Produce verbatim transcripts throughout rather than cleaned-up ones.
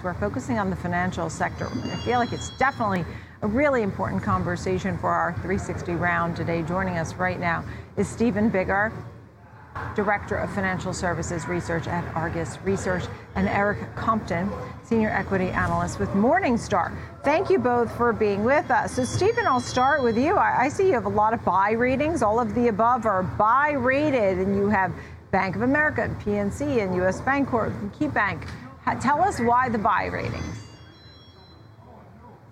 is we're focusing on the financial sector. I feel like it's definitely a really important conversation for our three sixty round today. Joining us right now is Stephen Biggar, Director of Financial Services Research at Argus Research, and Eric Compton, Senior Equity Analyst with Morningstar. Thank you both for being with us. So, Stephen, I'll start with you. I, I see you have a lot of buy ratings. All of the above are buy rated, and you have Bank of America, and P N C, and U S Bancorp, and Key Bank. Tell us why the buy ratings.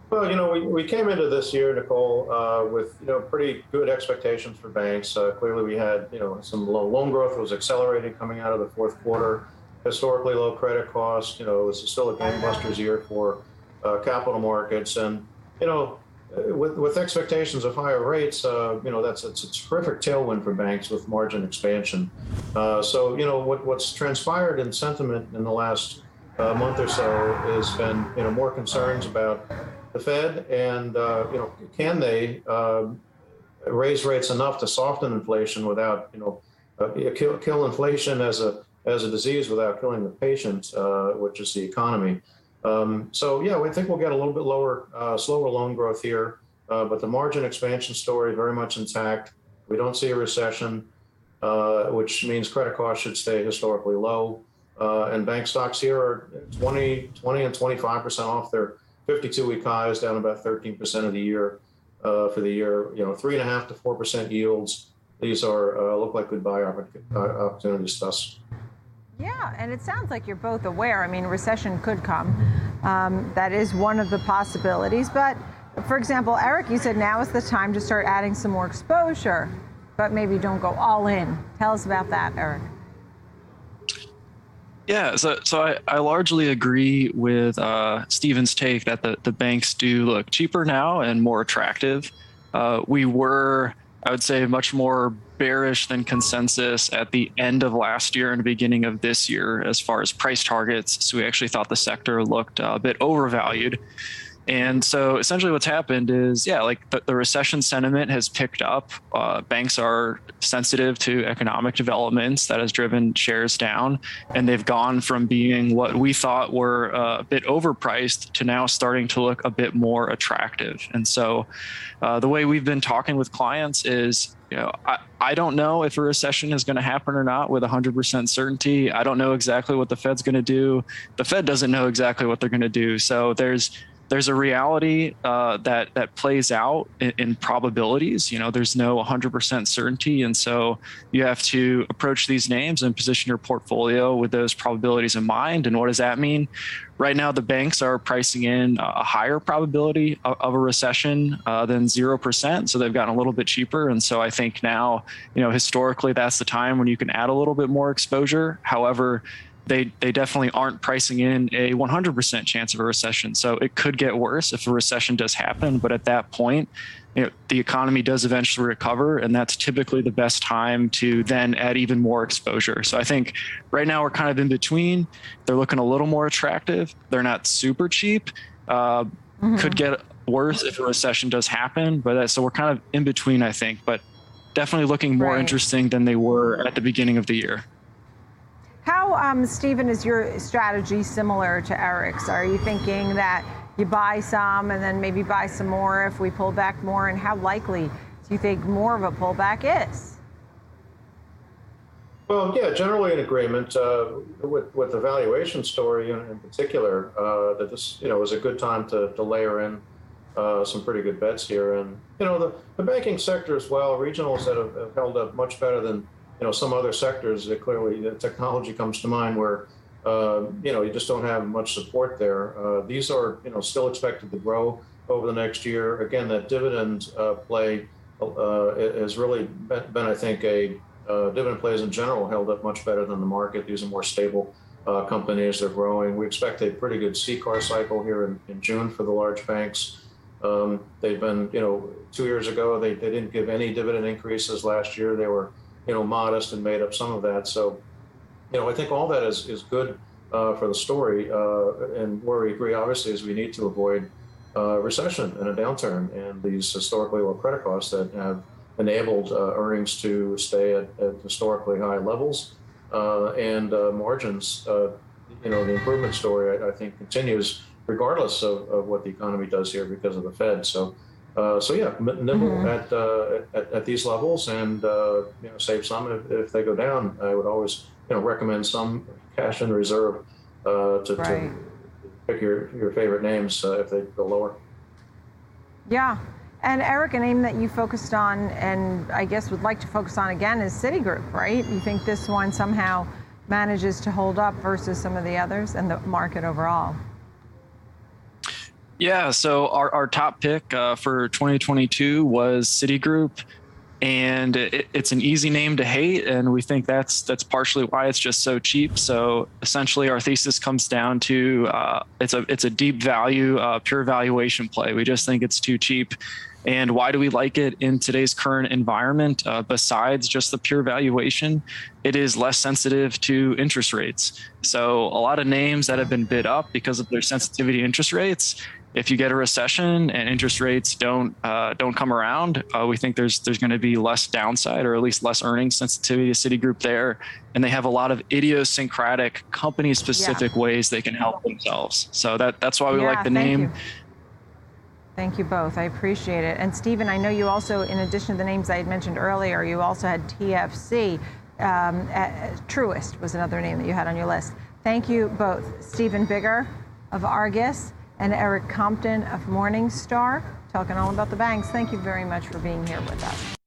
Well, you know, we, we came into this year, Nicole, uh, with, you know, pretty good expectations for banks. Uh, clearly, we had, you know, some low loan growth was accelerated coming out of the fourth quarter, historically low credit costs. You know, it was still a gangbusters year for uh, capital markets. And, you know, with, with expectations of higher rates, uh, you know, that's it's a terrific tailwind for banks with margin expansion. Uh, so, you know, what, what's transpired in sentiment in the last uh, month or so has been, you know, more concerns about the Fed and, uh, you know, can they uh, raise rates enough to soften inflation without, you know, uh, kill, kill inflation as a as a disease without killing the patient, uh, which is the economy. Um, so, yeah, we think we'll get a little bit lower, uh, slower loan growth here, uh, but the margin expansion story very much intact. We don't see a recession, uh, which means credit costs should stay historically low. Uh, and bank stocks here are twenty, twenty and twenty-five percent off their fifty-two week highs, down about thirteen percent of the year uh, for the year. You know, three and a half to four percent yields. These are uh, look like good buy opportunities to us. Yeah, and it sounds like you're both aware. I mean, recession could come. Um, that is one of the possibilities. But for example, Eric, you said now is the time to start adding some more exposure, but maybe don't go all in. Tell us about that, Eric. Yeah, so so I, I largely agree with uh, Stephen's take that the, the banks do look cheaper now and more attractive. Uh, we were, I would say, much more bearish than consensus at the end of last year and beginning of this year as far as price targets. So we actually thought the sector looked a bit overvalued. And so essentially what's happened is, yeah, like the, the recession sentiment has picked up. Uh, banks are sensitive to economic developments that has driven shares down, and they've gone from being what we thought were uh, a bit overpriced to now starting to look a bit more attractive. And so uh, the way we've been talking with clients is, you know, I, I don't know if a recession is going to happen or not with one hundred percent certainty. I don't know exactly what the Fed's going to do. The Fed doesn't know exactly what they're going to do. So there's There's a reality uh, that that plays out in, in probabilities. You know, there's no one hundred percent certainty, and so you have to approach these names and position your portfolio with those probabilities in mind. And what does that mean? Right now, the banks are pricing in a higher probability of, of a recession uh, than zero percent, so they've gotten a little bit cheaper. And so I think now, you know, historically, that's the time when you can add a little bit more exposure. However, They, they definitely aren't pricing in a one hundred percent chance of a recession. So it could get worse if a recession does happen. But at that point, you know, the economy does eventually recover, and that's typically the best time to then add even more exposure. So I think right now we're kind of in between. They're looking a little more attractive. They're not super cheap. Uh, mm-hmm. Could get worse if a recession does happen. But that, so we're kind of in between, I think, but definitely looking more right. interesting than they were at the beginning of the year. How, um, Stephen, is your strategy similar to Eric's? Are you thinking that you buy some and then maybe buy some more if we pull back more? And how likely do you think more of a pullback is? Well, yeah, generally in agreement uh, with, with the valuation story in, in particular, uh, that this, you know, was a good time to, to layer in uh, some pretty good bets here. And, you know, the, the banking sector as well, regionals that have, have held up much better than, you know, some other sectors that clearly the technology comes to mind where, uh, you know, you just don't have much support there. Uh, these are, you know, still expected to grow over the next year. Again, that dividend uh, play uh, has really been, I think, a uh, dividend plays in general held up much better than the market. These are more stable uh, companies. They're growing. We expect a pretty good C C A R cycle here in, in June for the large banks. Um, they've been, you know, two years ago, they, they didn't give any dividend increases last year. They were, you know, modest and made up some of that. So, you know, I think all that is, is good uh, for the story. Uh, and where we agree, obviously, is we need to avoid uh, recession and a downturn and these historically low credit costs that have enabled uh, earnings to stay at, at historically high levels uh, and uh, margins uh, you know, the improvement story, I, I think, continues regardless of, of what the economy does here because of the Fed. So, uh, so yeah, nimble mm-hmm. at, uh, at at these levels, and uh, you know, save some if, if they go down. I would always, you know, recommend some cash in reserve uh, to, right. to pick your your favorite names uh, if they go lower. Yeah. And Eric, a name that you focused on, and I guess would like to focus on again, is Citigroup, right? You think this one somehow manages to hold up versus some of the others and the market overall? Yeah, so our, our top pick uh, for twenty twenty-two was Citigroup, and it, it's an easy name to hate, and we think that's that's partially why it's just so cheap. So essentially, our thesis comes down to uh, it's a it's a deep value, uh, pure valuation play. We just think it's too cheap. And why do we like it in today's current environment? Uh, besides just the pure valuation, it is less sensitive to interest rates. So a lot of names that have been bid up because of their sensitivity to interest rates, if you get a recession and interest rates don't uh, don't come around, uh, we think there's there's going to be less downside, or at least less earnings sensitivity to Citigroup there. And they have a lot of idiosyncratic, company-specific yeah. ways they can help themselves. So that that's why we yeah, like the name. You. Thank you both. I appreciate it. And Stephen, I know you also, in addition to the names I had mentioned earlier, you also had T F C. Um, uh, Truist was another name that you had on your list. Thank you both. Stephen Biggar of Argus and Eric Compton of Morningstar, talking all about the banks. Thank you very much for being here with us.